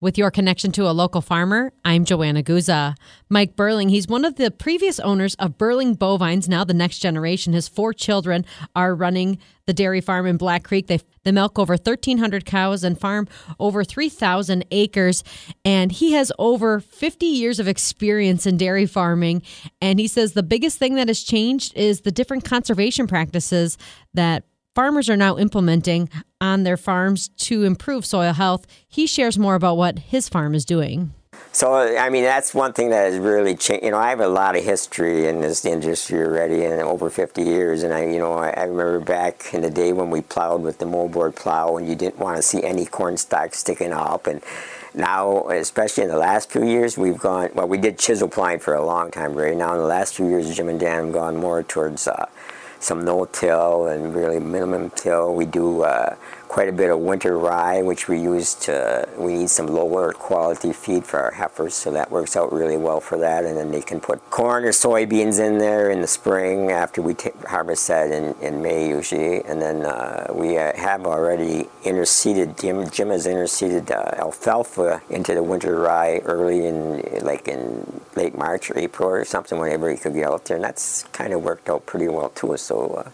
With your connection to a local farmer, I'm Joanna Guza. Mike Burling, he's one of the previous owners of Burling Bovines, now the next generation. His 4 children are running the dairy farm in Black Creek. They milk over 1,300 cows and farm over 3,000 acres. And he has over 50 years of experience in dairy farming. And he says the biggest thing that has changed is the different conservation practices that farmers are now implementing on their farms to improve soil health. He shares more about what his farm is doing. So, I mean, that's one thing that has really changed. You know, I have a lot of history in this industry already, and over 50 years. And I remember back in the day when we plowed with the moldboard plow, and you didn't want to see any corn stalks sticking up. And now, especially in the last few years, we've gone. Well, we did chisel plowing for a long time. Right now, in the last few years, Jim and Dan have gone more towards some no-till and really minimum till. We do quite a bit of winter rye, which we use to, we need some lower quality feed for our heifers, so that works out really well for that. And then they can put corn or soybeans in there in the spring after we harvest that in May usually. And then we have already interseeded, Jim has interseeded alfalfa into the winter rye early in, like in late March or April or something, whenever he could get out there. And that's kind of worked out pretty well too. So,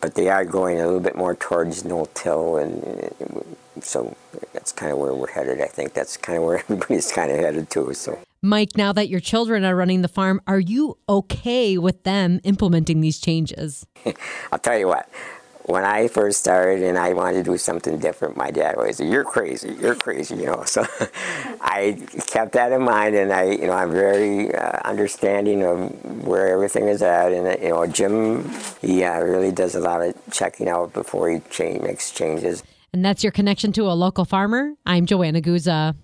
but they are going a little bit more towards no-till, and so that's kind of where we're headed. I think that's kind of where everybody's kind of headed to. So, Mike, now that your children are running the farm, are you okay with them implementing these changes? I'll tell you what. When I first started and I wanted to do something different, my dad always said, you're crazy, you know. So I kept that in mind, and I'm very understanding of where everything is at. And, you know, Jim, he really does a lot of checking out before he makes changes. And that's your connection to a local farmer. I'm Joanna Guza.